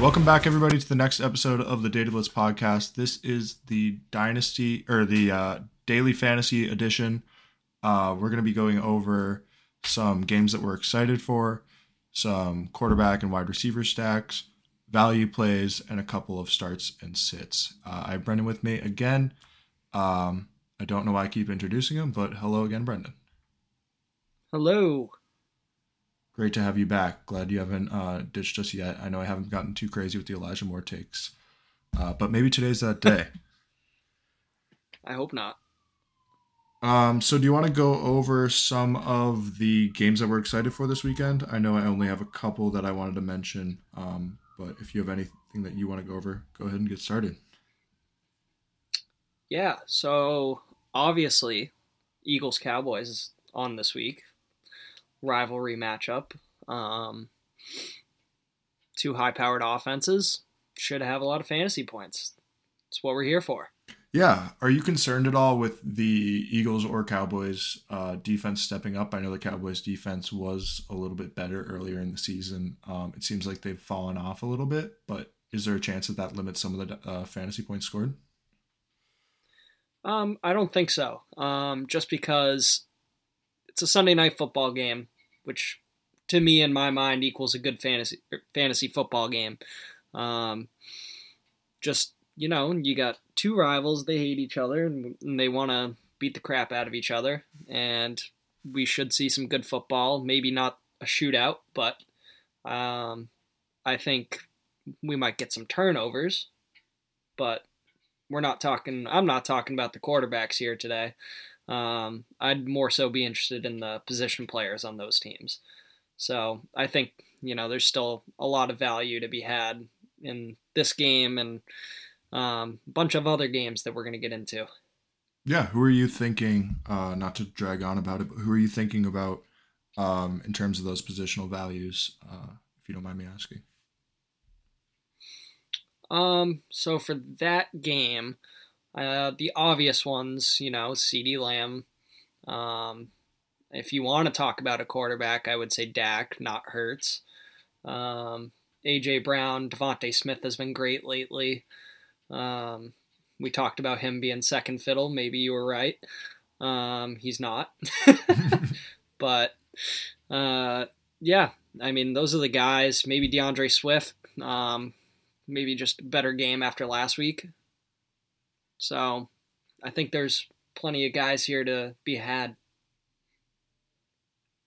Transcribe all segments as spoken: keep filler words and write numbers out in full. right, welcome back, everybody, to the next episode of the Data Blitz podcast. This is the Dynasty or the uh, Daily Fantasy Edition. Uh, we're going to be going over some games that we're excited for, some quarterback and wide receiver stacks, value plays, and a couple of starts and sits. Uh, I have Brendan with me again. Um, I don't know why I keep introducing him, but hello again, Brendan. Hello. Great to have you back. Glad you haven't uh, ditched us yet. I know I haven't gotten too crazy with the Elijah Moore takes, uh, but maybe today's that day. I hope not. Um, so do you want to go over some of the games that we're excited for this weekend? I know I only have a couple that I wanted to mention, um, but if you have anything that you want to go over, go ahead and get started. Yeah, so obviously Eagles-Cowboys is on this week. Rivalry matchup. Um, two high-powered offenses should have a lot of fantasy points. That's what we're here for. Yeah. Are you concerned at all with the Eagles or Cowboys uh, defense stepping up? I know the Cowboys defense was a little bit better earlier in the season. Um, it seems like they've fallen off a little bit, but is there a chance that that limits some of the uh, fantasy points scored? Um, I don't think so. Um, just because it's a Sunday night football game, which to me in my mind equals a good fantasy fantasy football game. Um, just, you know, you got two rivals, they hate each other, and they want to beat the crap out of each other, and we should see some good football, maybe not a shootout, but um, I think we might get some turnovers, but we're not talking, I'm not talking about the quarterbacks here today. Um, I'd more so be interested in the position players on those teams. So I think, you know, there's still a lot of value to be had in this game and um, a bunch of other games that we're going to get into. Yeah. Who are you thinking, uh, not to drag on about it, but who are you thinking about um, in terms of those positional values, uh, if you don't mind me asking? Um, so for that game, Uh, the obvious ones, you know, CeeDee Lamb. Um, if you want to talk about a quarterback, I would say Dak, not Hurts. Um, A J Brown, Devontae Smith has been great lately. Um, we talked about him being second fiddle. Maybe you were right. Um, he's not. But, uh, yeah, I mean, those are the guys. Maybe DeAndre Swift. Um, maybe just a better game after last week. So I think there's plenty of guys here to be had.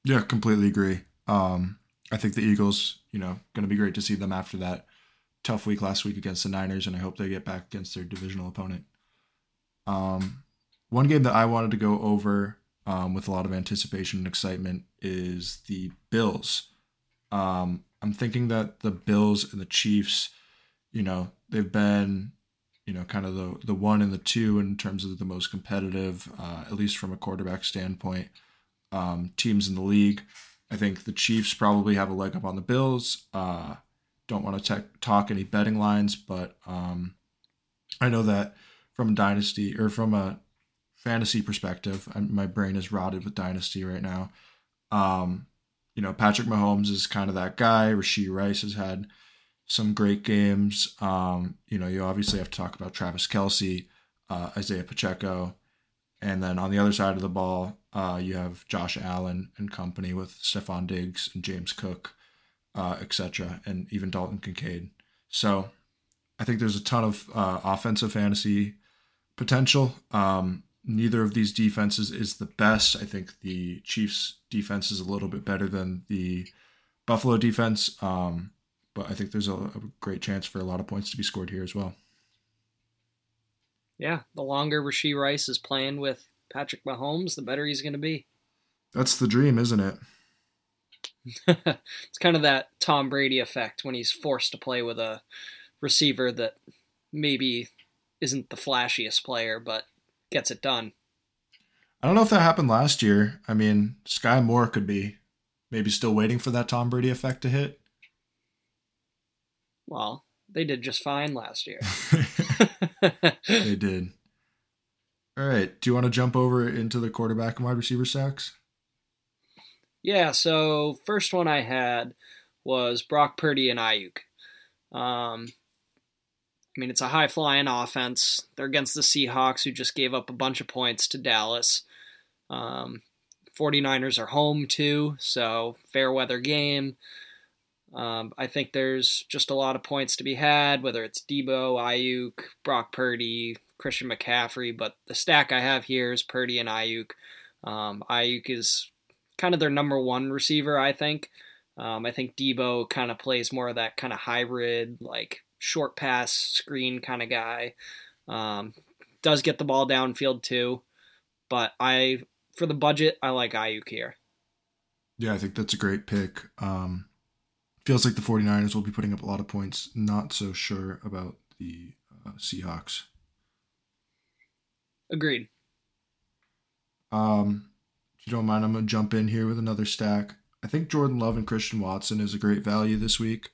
Yeah, completely agree. Um, I think the Eagles, you know, going to be great to see them after that tough week last week against the Niners, and I hope they get back against their divisional opponent. Um, one game that I wanted to go over um, with a lot of anticipation and excitement is the Bills. Um, I'm thinking that the Bills and the Chiefs, you know, they've been – you know, kind of the the one and the two in terms of the most competitive, uh, at least from a quarterback standpoint, um, teams in the league. I think the Chiefs probably have a leg up on the Bills. Uh, don't want to te- talk any betting lines, but um, I know that from a dynasty or from a fantasy perspective, I, my brain is rotted with dynasty right now. Um, you know, Patrick Mahomes is kind of that guy. Rashee Rice has had some great games. Um, you know, you obviously have to talk about Travis Kelce, uh, Isaiah Pacheco. And then on the other side of the ball, uh, you have Josh Allen and company with Stephon Diggs and James Cook, uh, et cetera, and even Dalton Kincaid. So I think there's a ton of uh, offensive fantasy potential. Um, neither of these defenses is the best. I think the Chiefs defense is a little bit better than the Buffalo defense. Um, But I think there's a, a great chance for a lot of points to be scored here as well. Yeah, the longer Rashee Rice is playing with Patrick Mahomes, the better he's going to be. That's the dream, isn't it? It's kind of that Tom Brady effect when he's forced to play with a receiver that maybe isn't the flashiest player, but gets it done. I don't know if that happened last year. I mean, Sky Moore could be maybe still waiting for that Tom Brady effect to hit. Well, they did just fine last year. They did. All right. Do you want to jump over into the quarterback and wide receiver stacks? Yeah. So first one I had was Brock Purdy and Ayuk. Um, I mean, it's a high-flying offense. They're against the Seahawks, who just gave up a bunch of points to Dallas. Um, 49ers are home, too, so fair-weather game. Um, I think there's just a lot of points to be had, whether it's Deebo, Ayuk, Brock Purdy, Christian McCaffrey, but the stack I have here is Purdy and Ayuk. Um, Ayuk is kind of their number one receiver, I think. Um, I think Deebo kind of plays more of that kind of hybrid, like short pass screen kind of guy. Um, does get the ball downfield too, but I, for the budget, I like Ayuk here. Yeah, I think that's a great pick. Um, Feels like the 49ers will be putting up a lot of points. Not so sure about the uh, Seahawks. Agreed. Um, if you don't mind, I'm going to jump in here with another stack. I think Jordan Love and Christian Watson is a great value this week.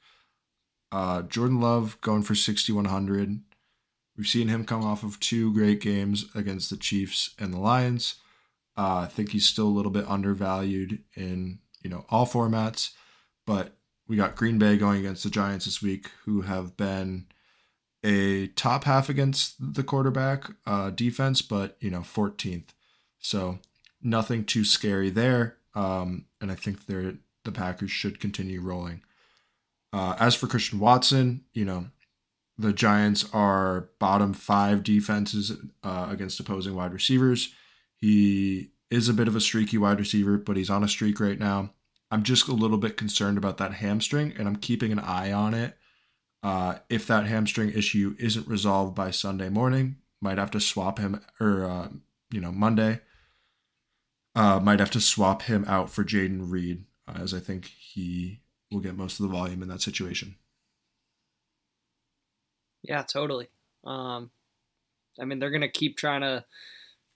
Uh, Jordan Love going for sixty-one hundred. We've seen him come off of two great games against the Chiefs and the Lions. Uh, I think he's still a little bit undervalued in, you know, all formats, but we got Green Bay going against the Giants this week, who have been a top half against the quarterback uh, defense, but, you know, fourteenth. So nothing too scary there. Um, and I think they're, the Packers should continue rolling. Uh, as for Christian Watson, you know, the Giants are bottom five defenses uh, against opposing wide receivers. He is a bit of a streaky wide receiver, but he's on a streak right now. I'm just a little bit concerned about that hamstring, and I'm keeping an eye on it. Uh, if that hamstring issue isn't resolved by Sunday morning, might have to swap him, or, uh, you know, Monday. Uh, might have to swap him out for Jaden Reed, uh, as I think he will get most of the volume in that situation. Yeah, totally. Um, I mean, they're going to keep trying to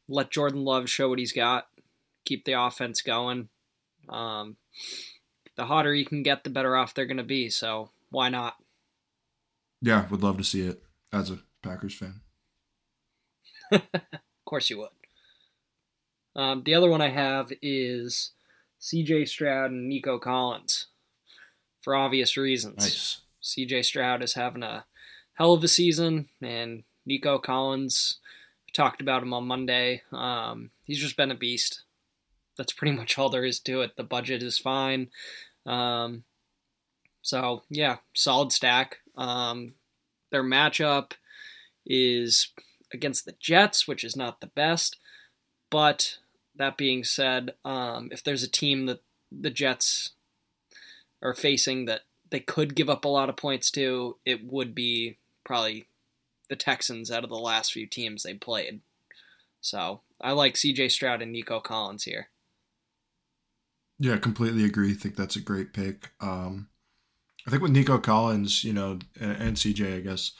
let Jordan Love show what he's got, keep the offense going. Um, the hotter you can get, the better off they're going to be. So why not? Yeah, would love to see it as a Packers fan. Of course you would. Um, the other one I have is C J Stroud and Nico Collins for obvious reasons. Nice. C J Stroud is having a hell of a season, and Nico Collins, we talked about him on Monday. Um, he's just been a beast. That's pretty much all there is to it. The budget is fine. Um, so, yeah, solid stack. Um, their matchup is against the Jets, which is not the best. But that being said, um, if there's a team that the Jets are facing that they could give up a lot of points to, it would be probably the Texans out of the last few teams they played. So I like C J Stroud and Nico Collins here. Yeah, completely agree. I think that's a great pick. Um, I think with Nico Collins, you know, and, and C J, I guess,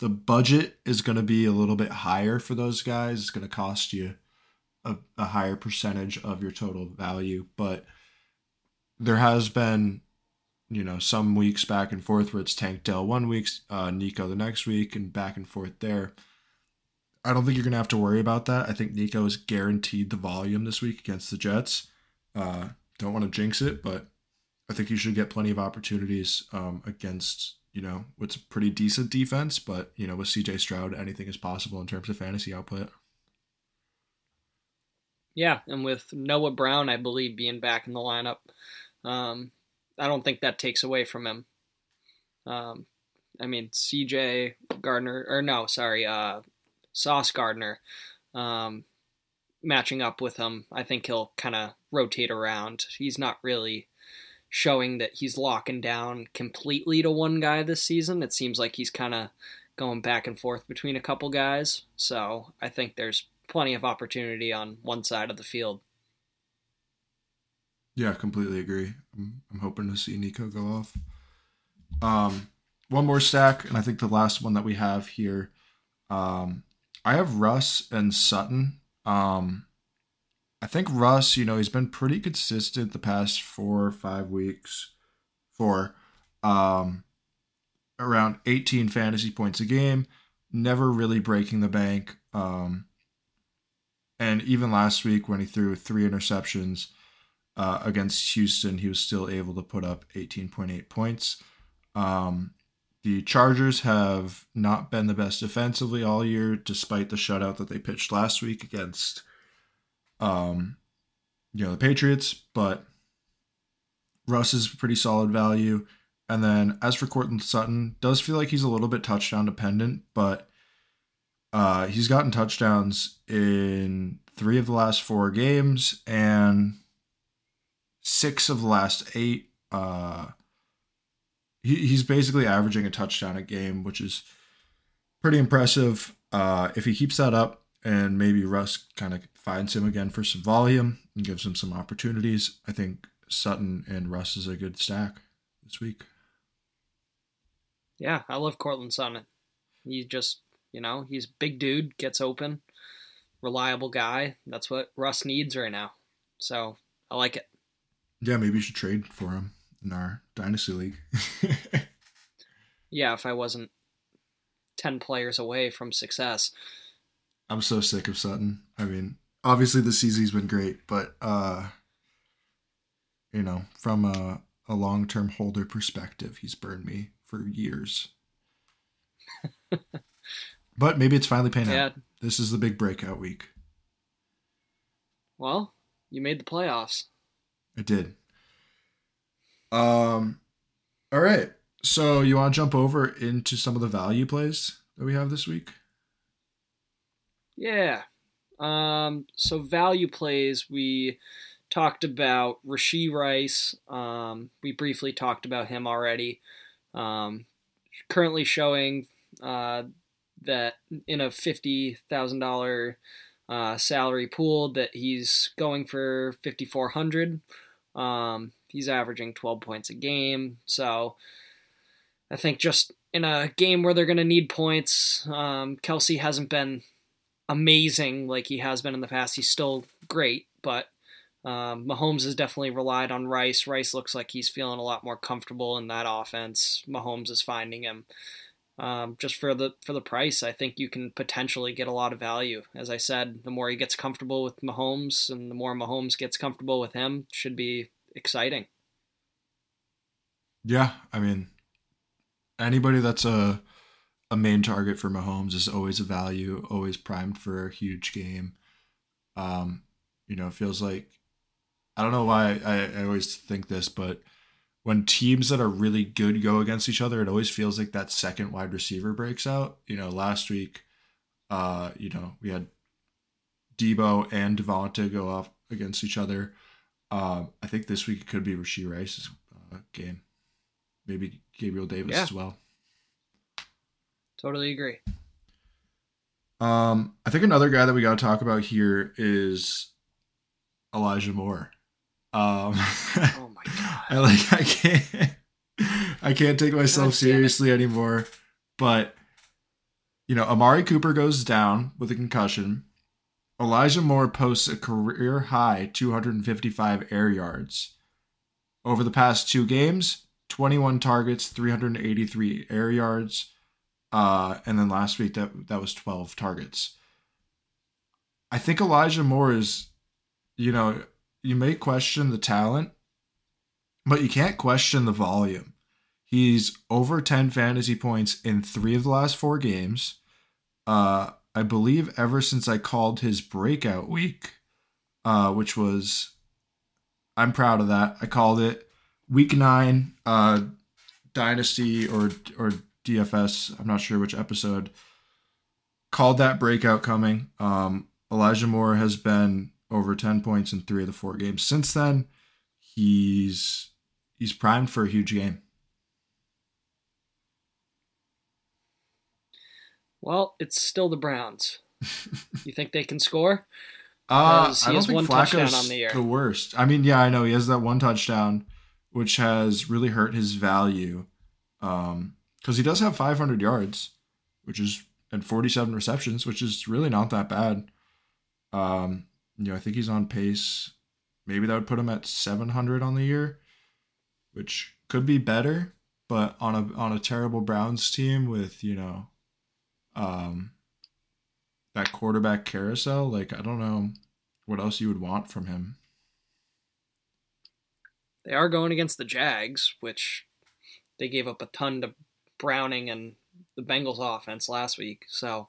the budget is going to be a little bit higher for those guys. It's going to cost you a, a higher percentage of your total value. But there has been, you know, some weeks back and forth where it's Tank Dell one week, uh, Nico the next week, and back and forth there. I don't think you're going to have to worry about that. I think Nico is guaranteed the volume this week against the Jets. Uh, Don't want to jinx it, but I think you should get plenty of opportunities um, against, you know, what's a pretty decent defense. But, you know, with C J Stroud, anything is possible in terms of fantasy output. Yeah, and with Noah Brown, I believe, being back in the lineup, um, I don't think that takes away from him. Um, I mean, C J Gardner, or no, sorry, uh, Sauce Gardner, um, matching up with him, I think he'll kind of rotate around. He's not really showing that he's locking down completely to one guy this season. It seems like he's kind of going back and forth between a couple guys. So I think there's plenty of opportunity on one side of the field. Yeah, completely agree. I'm, I'm hoping to see Nico go off. Um, one more stack, and I think the last one that we have here. Um, I have Russ and Sutton. Um, I think Russ, you know, he's been pretty consistent the past four or five weeks for um, around eighteen fantasy points a game, never really breaking the bank. Um, and even last week when he threw three interceptions uh, against Houston, he was still able to put up eighteen point eight points. Um, The Chargers have not been the best defensively all year, despite the shutout that they pitched last week against, um, you know, the Patriots. But Russ is pretty solid value. And then as for Courtland Sutton, does feel like he's a little bit touchdown dependent, but uh, he's gotten touchdowns in three of the last four games and six of the last eight. Uh, he, he's basically averaging a touchdown a game, which is pretty impressive. Uh, if he keeps that up and maybe Russ kind of finds him again for some volume and gives him some opportunities, I think Sutton and Russ is a good stack this week. Yeah, I love Courtland Sutton. He just, you know, he's a big dude, gets open, reliable guy. That's what Russ needs right now. So I like it. Yeah, maybe you should trade for him in our Dynasty League. Yeah, if I wasn't ten players away from success. I'm so sick of Sutton. I mean, obviously the season's been great, but, uh, you know, from a... a long-term holder perspective, he's burned me for years. But maybe it's finally paying yeah. out. This is the big breakout week. Well, you made the playoffs. I did. Um, all right. So you want to jump over into some of the value plays that we have this week? Yeah. Um, so value plays, we... talked about Rashee Rice. Um, we briefly talked about him already. Um, currently showing uh, that in a fifty thousand dollars uh, salary pool that he's going for fifty-four hundred dollars. Um, he's averaging twelve points a game. So I think just in a game where they're going to need points, um, Kelce hasn't been amazing like he has been in the past. He's still great, but Um, Mahomes has definitely relied on Rice. Rice looks like he's feeling a lot more comfortable in that offense. Mahomes is finding him. Um, just for the for the price, I think you can potentially get a lot of value. As I said, the more he gets comfortable with Mahomes and the more Mahomes gets comfortable with him, should be exciting. Yeah, I mean, anybody that's a, a main target for Mahomes is always a value, always primed for a huge game. Um, you know, it feels like I don't know why I, I always think this, but when teams that are really good go against each other, it always feels like that second wide receiver breaks out. You know, last week, uh, you know, we had Deebo and Devonta go off against each other. Uh, I think this week it could be Rashee Rice's uh, game. Maybe Gabriel Davis yeah. as well. Totally agree. Um, I think another guy that we got to talk about here is Elijah Moore. Um, oh my god! I like I can't I can't take myself seriously anymore. But you know, Amari Cooper goes down with a concussion. Elijah Moore posts a career high two hundred fifty-five air yards over the past two games. twenty-one targets, three hundred eighty-three air yards, uh, and then last week that that was twelve targets. I think Elijah Moore is. You know, you may question the talent, but you can't question the volume. He's over ten fantasy points in three of the last four games. Uh, I believe ever since I called his breakout week, uh, which was, I'm proud of that. I called it week nine, uh, Dynasty or or D F S. I'm not sure which episode. Called that breakout coming. Um, Elijah Moore has been over ten points in three of the four games since then. He's he's primed for a huge game. Well, it's still the Browns. You think they can score? Uh, I don't think Flacco's the, the worst. I mean, yeah, I know. He has that one touchdown, which has really hurt his value. Um, because he does have five hundred yards, which is and forty-seven receptions, which is really not that bad. Um... You know, I think he's on pace. Maybe that would put him at seven hundred on the year, which could be better. But on a on a terrible Browns team with, you know, um, that quarterback carousel, like, I don't know what else you would want from him. They are going against the Jags, which they gave up a ton to Browning and the Bengals offense last week. So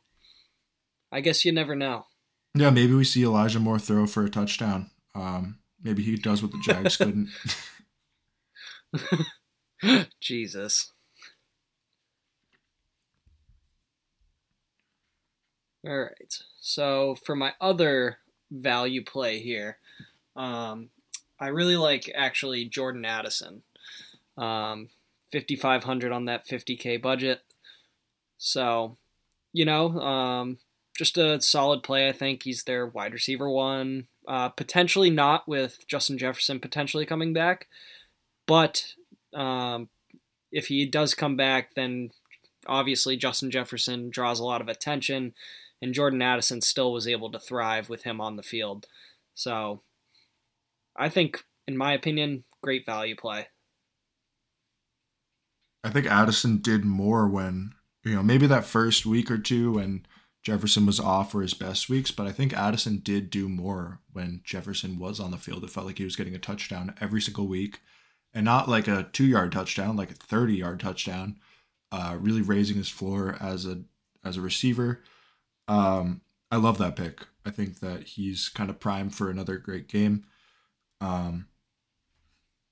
I guess you never know. Yeah, maybe we see Elijah Moore throw for a touchdown. Um, maybe he does what the Jags couldn't. Jesus. All right. So for my other value play here, um, I really like actually Jordan Addison. Um, fifty-five hundred on that fifty K budget. So, you know, um, just a solid play. I think he's their wide receiver one, uh, potentially not with Justin Jefferson potentially coming back, but um, if he does come back, then obviously Justin Jefferson draws a lot of attention, and Jordan Addison still was able to thrive with him on the field. So I think, in my opinion, great value play. I think Addison did more when, you know, maybe that first week or two when Jefferson was off for his best weeks, but I think Addison did do more when Jefferson was on the field. It felt like he was getting a touchdown every single week, and not like a two-yard touchdown, like a thirty-yard touchdown, uh, really raising his floor as a as a receiver. Um, I love that pick. I think that he's kind of primed for another great game. Um,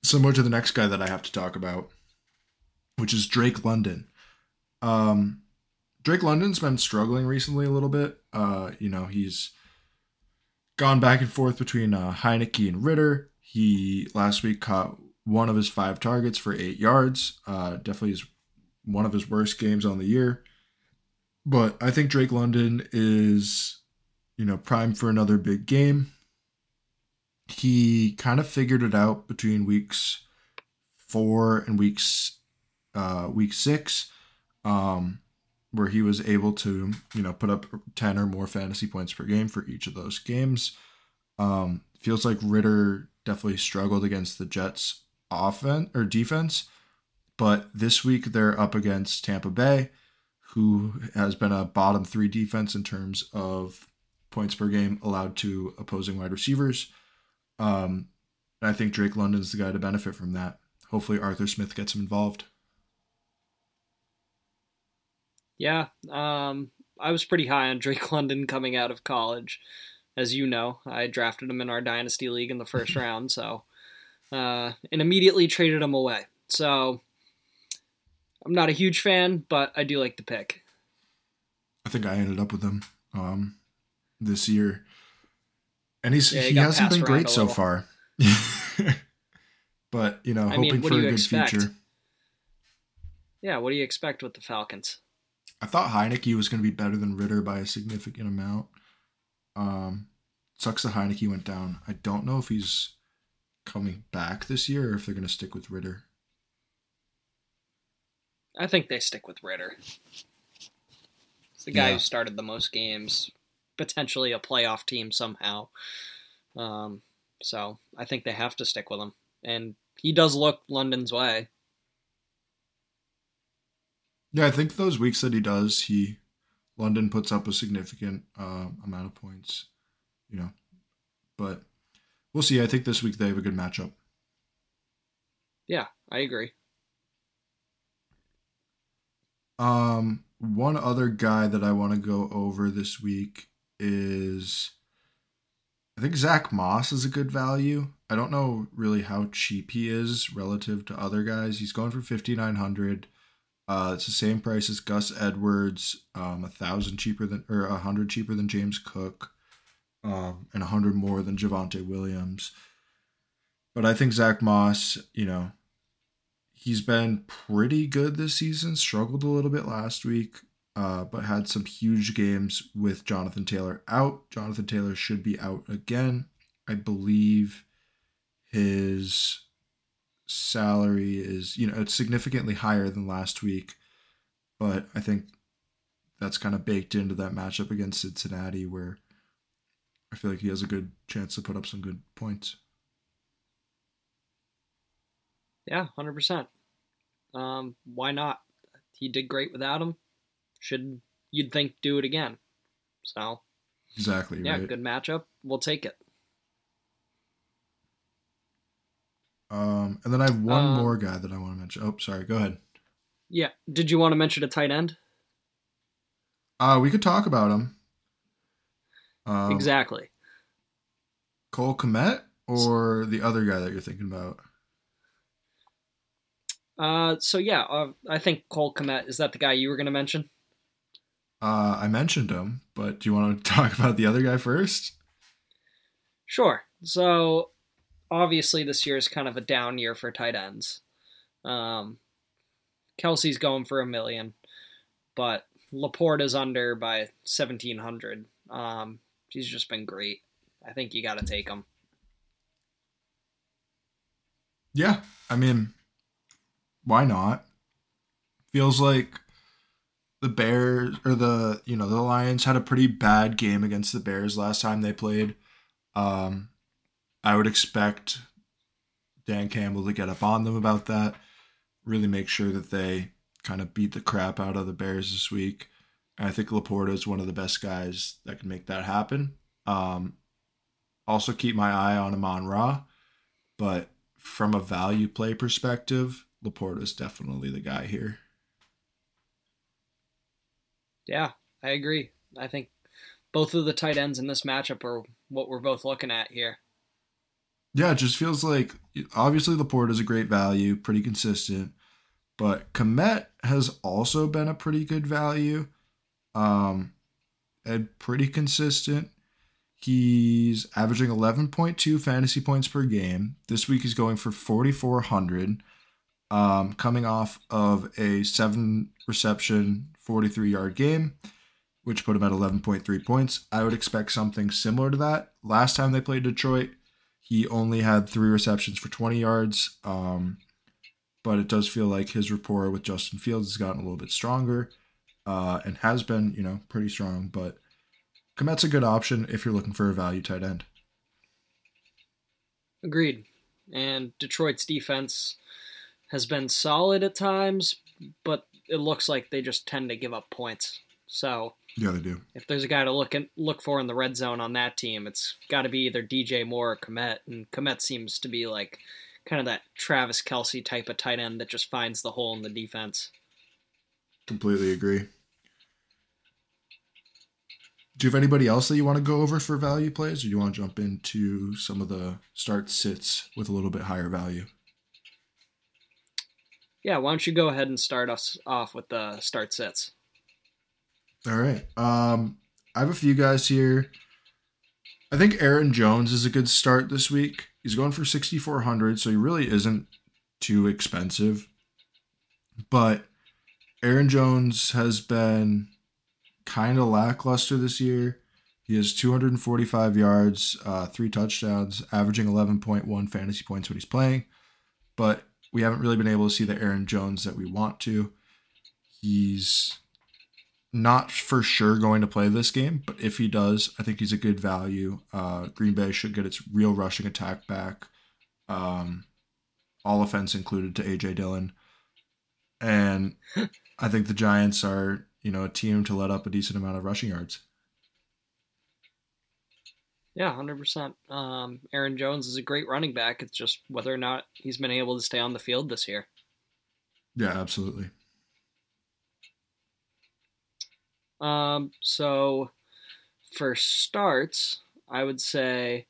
similar to the next guy that I have to talk about, which is Drake London. Um, Drake London's been struggling recently a little bit. Uh, you know, he's gone back and forth between uh, Heinicke and Ritter. He last week caught one of his five targets for eight yards. Uh, definitely is one of his worst games on the year. But I think Drake London is, you know, primed for another big game. He kind of figured it out between weeks four and weeks Uh, week six, um, where he was able to, you know, put up ten or more fantasy points per game for each of those games. Um, feels like Ritter definitely struggled against the Jets' offense or defense, but this week they're up against Tampa Bay, who has been a bottom three defense in terms of points per game allowed to opposing wide receivers. Um, and I think Drake London's the guy to benefit from that. Hopefully Arthur Smith gets him involved. Yeah, um, I was pretty high on Drake London coming out of college. As you know, I drafted him in our Dynasty League in the first round, so uh, and immediately traded him away. So I'm not a huge fan, but I do like the pick. I think I ended up with him um, this year. And he's yeah, he, he hasn't been great so far. But, you know, I hoping mean, for a good expect? future. Yeah, what do you expect with the Falcons? I thought Heinicke was going to be better than Ritter by a significant amount. Um, sucks that Heinicke went down. I don't know if he's coming back this year or if they're going to stick with Ritter. I think they stick with Ritter. It's the guy yeah. who started the most games, potentially a playoff team somehow. Um, so I think they have to stick with him. And he does look London's way. Yeah, I think those weeks that he does, he London puts up a significant uh, amount of points, you know. But we'll see. I think this week they have a good matchup. Yeah, I agree. Um, one other guy that I want to go over this week is, I think Zach Moss is a good value. I don't know really how cheap he is relative to other guys. He's going for fifty-nine hundred. Uh, it's the same price as Gus Edwards, um, a thousand cheaper than, or a hundred cheaper than James Cook, um, and a hundred more than Javonte Williams. But I think Zach Moss, you know, he's been pretty good this season. Struggled a little bit last week, uh, but had some huge games with Jonathan Taylor out. Jonathan Taylor should be out again. I believe his salary is, you know, it's significantly higher than last week, but I think that's kind of baked into that matchup against Cincinnati, where I feel like he has a good chance to put up some good points. Yeah, one hundred percent. Um, why not? He did great without him. Should, you'd think, do it again. So, exactly. Yeah, right. Good matchup. We'll take it. Um, and then I have one um, more guy that I want to mention. Oh, sorry. Go ahead. Yeah. Did you want to mention a tight end? Uh, we could talk about him. Um, exactly. Cole Kmet or the other guy that you're thinking about? Uh, so, yeah, uh, I think Cole Kmet. Is that the guy you were going to mention? Uh, I mentioned him, but do you want to talk about the other guy first? Sure. So, obviously, this year is kind of a down year for tight ends. Um, Kelsey's going for a million, but LaPorta's under by seventeen hundred. Um, he's just been great. I think you got to take him. Yeah, I mean, why not? Feels like the Bears or the, you know, the Lions had a pretty bad game against the Bears last time they played. Um, I would expect Dan Campbell to get up on them about that, really make sure that they kind of beat the crap out of the Bears this week. And I think LaPorta is one of the best guys that can make that happen. Um, also keep my eye on Amon-Ra, but from a value play perspective, LaPorta is definitely the guy here. Yeah, I agree. I think both of the tight ends in this matchup are what we're both looking at here. Yeah, it just feels like, obviously, LaPorta is a great value, pretty consistent, but Kmet has also been a pretty good value um, and pretty consistent. He's averaging eleven point two fantasy points per game. This week he's going for forty-four hundred, um, coming off of a seven-reception, forty-three-yard game, which put him at eleven point three points. I would expect something similar to that. Last time they played Detroit, he only had three receptions for twenty yards, um, but it does feel like his rapport with Justin Fields has gotten a little bit stronger uh, and has been, you know, pretty strong. But Kmet's a good option if you're looking for a value tight end. Agreed. And Detroit's defense has been solid at times, but it looks like they just tend to give up points. So yeah, they do. If there's a guy to look in, look for in the red zone on that team, it's got to be either D J Moore or Kmet. And Kmet seems to be like kind of that Travis Kelce type of tight end that just finds the hole in the defense. Completely agree. Do you have anybody else that you want to go over for value plays, or do you want to jump into some of the start sits with a little bit higher value? Yeah, why don't you go ahead and start us off with the start sits? All right. Um, I have a few guys here. I think Aaron Jones is a good start this week. He's going for sixty-four hundred, so he really isn't too expensive. But Aaron Jones has been kind of lackluster this year. He has two hundred forty-five yards, uh, three touchdowns, averaging eleven point one fantasy points when he's playing. But we haven't really been able to see the Aaron Jones that we want to. He's not for sure going to play this game, but if he does, I think he's a good value. Uh, Green Bay should get its real rushing attack back, um, all offense included to A J Dillon. And I think the Giants are, you know, a team to let up a decent amount of rushing yards. Yeah, one hundred percent. Um, Aaron Jones is a great running back. It's just whether or not he's been able to stay on the field this year. Yeah, absolutely. Um, so for starts, I would say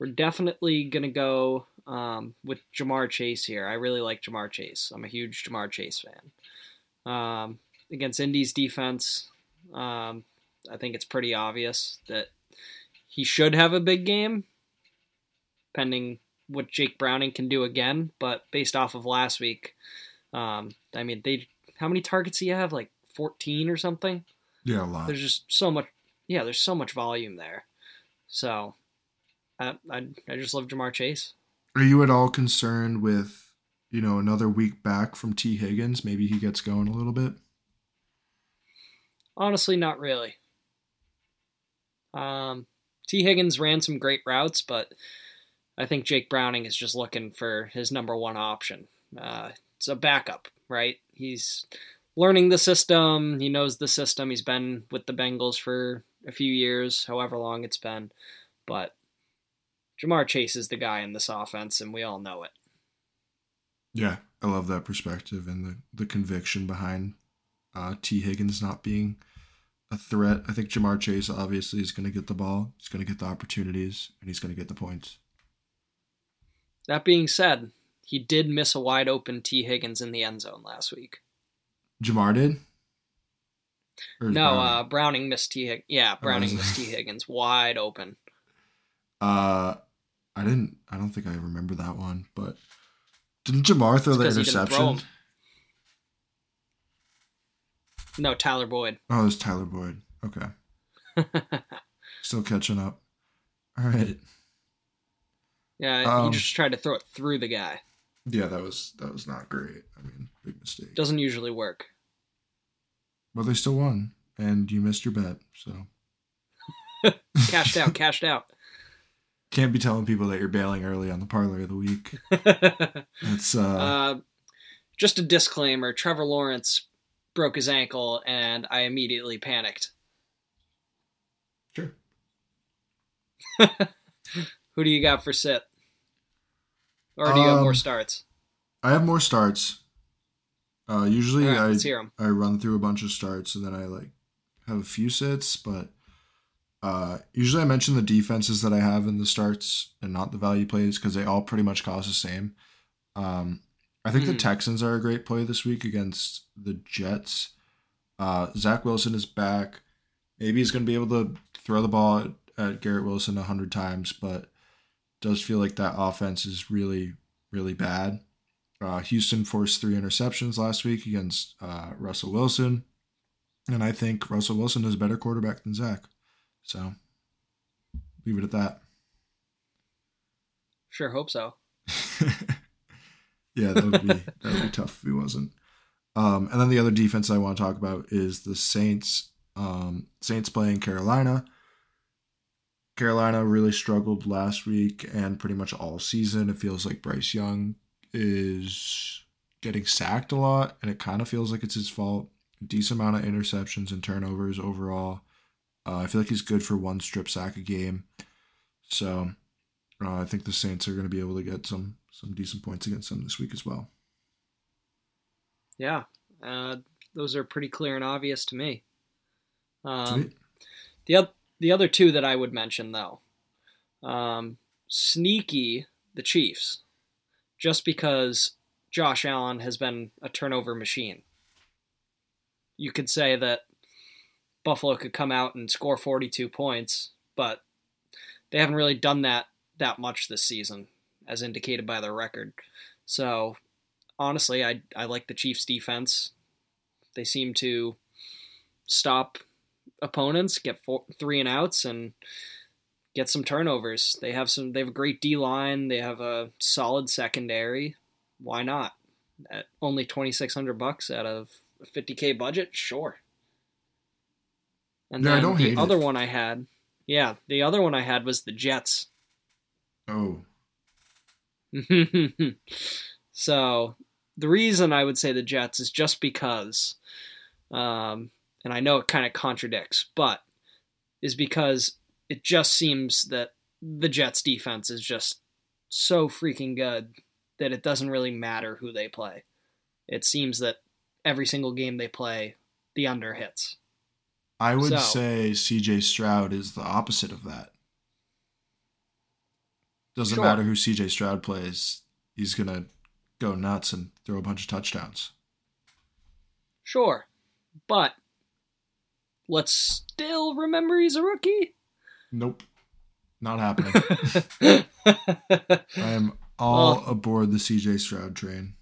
we're definitely going to go um, with Jamar Chase here. I really like Jamar Chase. I'm a huge Jamar Chase fan. Um, against Indy's defense, um, I think it's pretty obvious that he should have a big game, pending what Jake Browning can do again. But based off of last week, um, I mean, they how many targets do you have? Like fourteen or something? Yeah, a lot. There's just so much. Yeah, there's so much volume there. So, I, I I just love Jamar Chase. Are you at all concerned with, you know, another week back from T. Higgins? Maybe he gets going a little bit. Honestly, not really. Um, T. Higgins ran some great routes, but I think Jake Browning is just looking for his number one option. Uh, it's a backup, right? He's learning the system. He knows the system. He's been with the Bengals for a few years, however long it's been. But Jamar Chase is the guy in this offense, and we all know it. Yeah, I love that perspective and the, the conviction behind uh, T. Higgins not being a threat. I think Jamar Chase obviously is going to get the ball. He's going to get the opportunities, and he's going to get the points. That being said, he did miss a wide open T. Higgins in the end zone last week. Jamar did? Or no, Browning? Uh, Browning missed T. Higgins. Yeah, Browning missed T. Higgins wide open. Uh, I didn't. I don't think I remember that one. But didn't Jamar throw it's the interception? Throw no, Tyler Boyd. Oh, it was Tyler Boyd. Okay. Still catching up. All right. Yeah, um, he just tried to throw it through the guy. Yeah, that was that was not great. I mean, big mistake. Doesn't usually work. But they still won, and you missed your bet, so. Cashed out, cashed out. Can't be telling people that you're bailing early on the parlay of the week. That's uh... uh, just a disclaimer. Trevor Lawrence broke his ankle, and I immediately panicked. Sure. Who do you got for sit? Or do you um, have more starts? I have more starts. Uh, usually right, I I run through a bunch of starts and then I like have a few sits, but uh, usually I mention the defenses that I have in the starts and not the value plays because they all pretty much cost the same. Um, I think mm-hmm. the Texans are a great play this week against the Jets. Uh, Zach Wilson is back. Maybe he's going to be able to throw the ball at, at Garrett Wilson a hundred times, but does feel like that offense is really, really bad. Uh, Houston forced three interceptions last week against uh, Russell Wilson. And I think Russell Wilson is a better quarterback than Zach. So leave it at that. Sure hope so. Yeah, that would be that would be tough if he wasn't. Um, and then the other defense I want to talk about is the Saints. Um, Saints playing Carolina. Carolina really struggled last week and pretty much all season. It feels like Bryce Young is getting sacked a lot, and it kind of feels like it's his fault. A decent amount of interceptions and turnovers overall. Uh, I feel like he's good for one strip sack a game. So uh, I think the Saints are going to be able to get some some decent points against them this week as well. Yeah, uh, those are pretty clear and obvious to me. Um, the, the other two that I would mention, though. Um, sneaky, the Chiefs. Just because Josh Allen has been a turnover machine. You could say that Buffalo could come out and score forty-two points, but they haven't really done that that much this season, as indicated by their record. So, honestly, I, I like the Chiefs' defense. They seem to stop opponents, get four, three and outs, and get some turnovers. They have some. They have a great D line. They have a solid secondary. Why not? At only twenty six hundred bucks out of a fifty k budget, sure. And yeah, then I don't the hate other it. one I had, yeah, the other one I had was the Jets. Oh. So the reason I would say the Jets is just because, um, and I know it kind of contradicts, but is because. It just seems that the Jets' defense is just so freaking good that it doesn't really matter who they play. It seems that every single game they play, the under hits. I would so, say C J Stroud is the opposite of that. Doesn't sure. matter who C J Stroud plays. He's going to go nuts and throw a bunch of touchdowns. Sure, but let's still remember he's a rookie. Nope. Not happening. I am all well, aboard the C J Stroud train.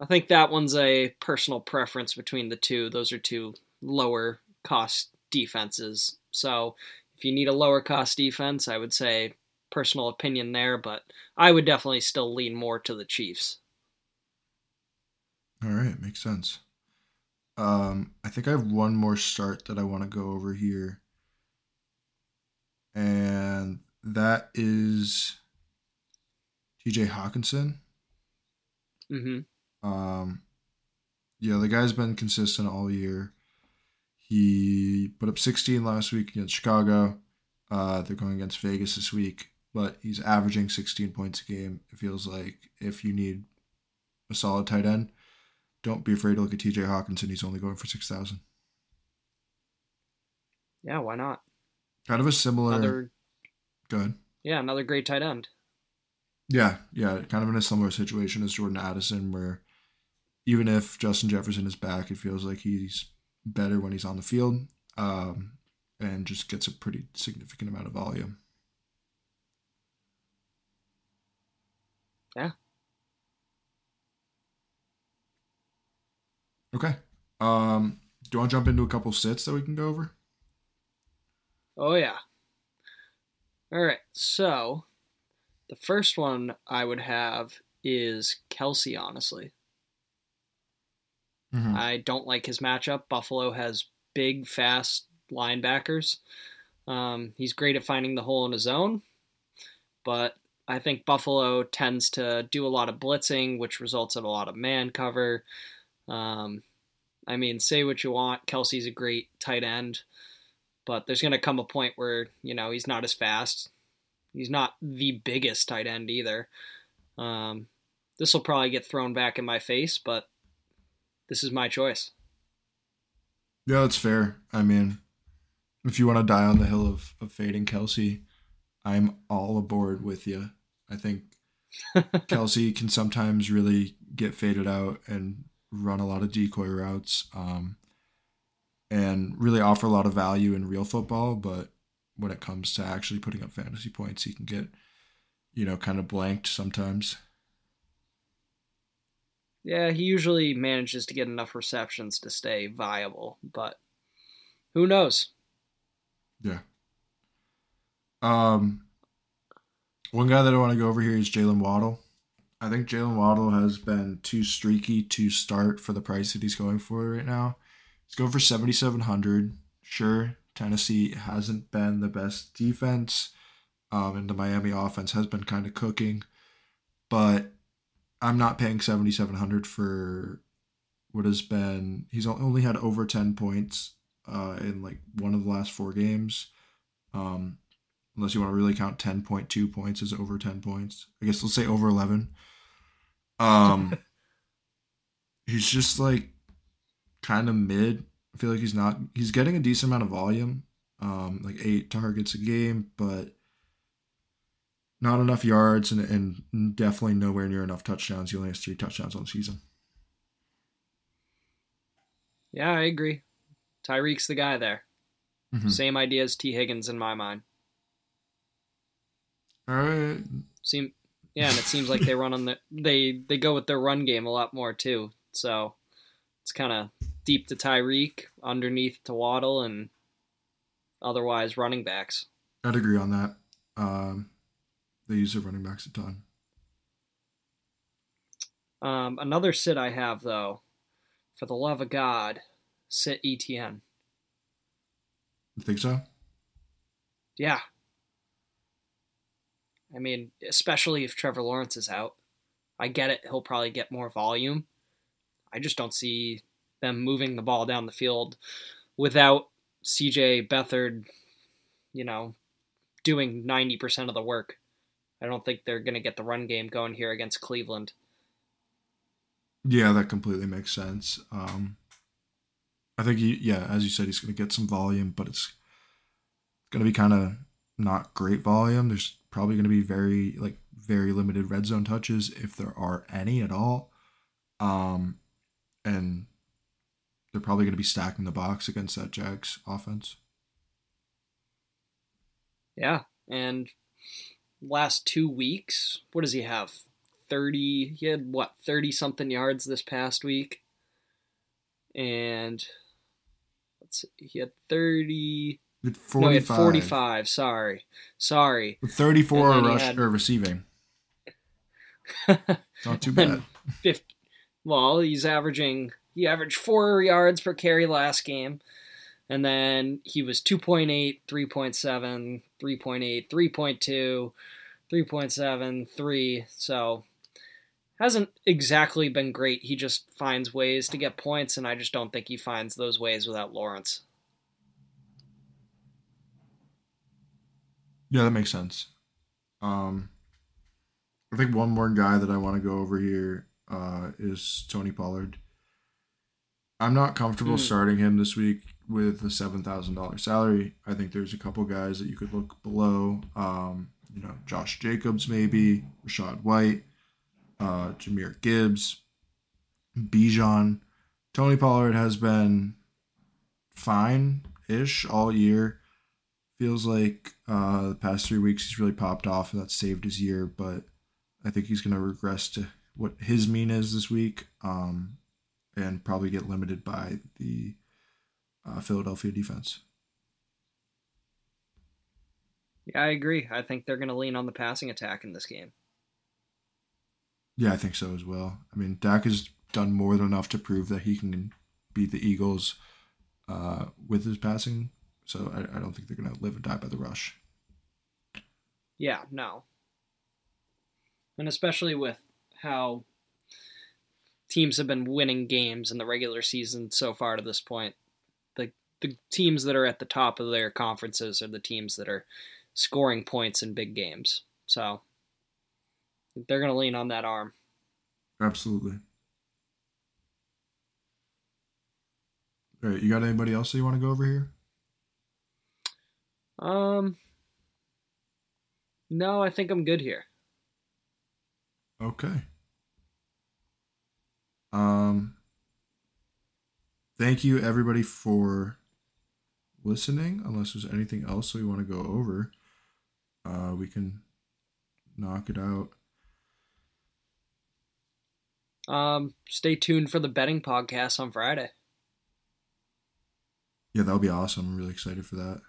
I think that one's a personal preference between the two. Those are two lower cost defenses. So if you need a lower cost defense, I would say personal opinion there, but I would definitely still lean more to the Chiefs. All right. Makes sense. Um, I think I have one more start that I want to go over here. And that is T J. Hockenson. Mm-hmm. Um, yeah, the guy's been consistent all year. He put up sixteen last week against Chicago. Uh, they're going against Vegas this week. but he's averaging sixteen points a game. It feels like if you need a solid tight end, don't be afraid to look at T J. Hockenson. He's only going for six thousand. Yeah, why not? Kind of a similar... Another... Go ahead. Yeah, another great tight end. Yeah, yeah, kind of in a similar situation as Jordan Addison, where even if Justin Jefferson is back, it feels like he's better when he's on the field, um, and just gets a pretty significant amount of volume. Yeah. Okay. Um, do you want to jump into a couple sits that we can go over? Oh, yeah. All right, so... The first one I would have is Kelce, honestly. Mm-hmm. I don't like his matchup. Buffalo has big, fast linebackers. Um, he's great at finding the hole in his own, but I think Buffalo tends to do a lot of blitzing, which results in a lot of man cover. Um, I mean, say what you want. Kelce's a great tight end, but there's going to come a point where, you know, he's not as fast. He's not the biggest tight end either. Um, this will probably get thrown back in my face, but this is my choice. Yeah, that's fair. I mean, if you want to die on the hill of, of fading Kelce, I'm all aboard with you. I think Kelce can sometimes really get faded out and run a lot of decoy routes, um, and really offer a lot of value in real football, but when it comes to actually putting up fantasy points, you can get, you know, kind of blanked sometimes. Yeah, he usually manages to get enough receptions to stay viable, but who knows? Yeah. Um, one guy that I want to go over here is Jalen Waddle. I think Jalen Waddle has been too streaky to start for the price that he's going for right now. He's going for seventy-seven hundred. Sure. Tennessee hasn't been the best defense, um, and the Miami offense has been kind of cooking. But I'm not paying seventy-seven hundred for what has been... He's only had over ten points uh, in like one of the last four games, um, unless you want to really count ten point two points as over ten points. I guess let's say over eleven. Um, he's just like kind of mid. I feel like he's not, he's getting a decent amount of volume, um, like eight targets a game, but not enough yards and, and definitely nowhere near enough touchdowns. He only has three touchdowns on the season. Yeah, I agree. Tyreek's the guy there. Mm-hmm. Same idea as T. Higgins in my mind. All right. Seem, yeah, and it seems like they run on the, they, they go with their run game a lot more too. So it's kind of deep to Tyreek, underneath to Waddle, and otherwise running backs. I'd agree on that. Um, they use their running backs a ton. Um, another sit I have, though, for the love of God, sit E T N. You think so? Yeah. I mean, especially if Trevor Lawrence is out. I get it. He'll probably get more volume. I just don't see them moving the ball down the field without C J Beathard, you know, doing ninety percent of the work. I don't think they're going to get the run game going here against Cleveland. Yeah, that completely makes sense. Um, I think, he, yeah, as you said, he's going to get some volume, but it's going to be kind of not great volume. There's probably going to be very, like, very limited red zone touches, if there are any at all. Um, and they're probably going to be stacking the box against that Jags offense. Yeah, and last two weeks, what does he have? thirty, he had, what, thirty-something yards this past week? And let's see, he had thirty. He had forty-five. No, he had forty-five, sorry. Sorry. thirty-four rush, had, or receiving. Not too bad. fifty, well, he's averaging... He averaged four yards per carry last game, and then he was two point eight, three point seven, three point eight, three point two, three point seven, three. So hasn't exactly been great. He just finds ways to get points, and I just don't think he finds those ways without Lawrence. Yeah, that makes sense. Um, I think one more guy that I want to go over here uh, is Tony Pollard. I'm not comfortable mm. starting him this week with a seven thousand dollars salary. I think there's a couple guys that you could look below. Um, you know, Josh Jacobs maybe, Rachaad White, uh, Jahmyr Gibbs, Bijan. Tony Pollard has been fine-ish all year. Feels like uh, the past three weeks he's really popped off, and that saved his year. But I think he's going to regress to what his mean is this week, um, and probably get limited by the uh, Philadelphia defense. Yeah, I agree. I think they're going to lean on the passing attack in this game. Yeah, I think so as well. I mean, Dak has done more than enough to prove that he can beat the Eagles uh, with his passing. So I, I don't think they're going to live and die by the rush. Yeah, no. And especially with how teams have been winning games in the regular season so far to this point, the the teams that are at the top of their conferences are the teams that are scoring points in big games. So they're going to lean on that arm. Absolutely. All right, you got anybody else that you want to go over here? Um, no, I think I'm good here. Okay. Um, thank you everybody for listening. Unless there's anything else we want to go over, uh, we can knock it out. Um, stay tuned for the betting podcast on Friday. Yeah, that'll be awesome. I'm really excited for that.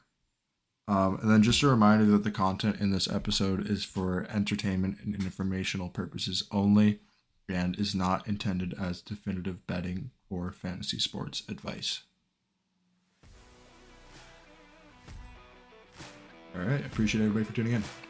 Um, and then just a reminder that the content in this episode is for entertainment and informational purposes only and is not intended as definitive betting or fantasy sports advice. All right. I appreciate everybody for tuning in.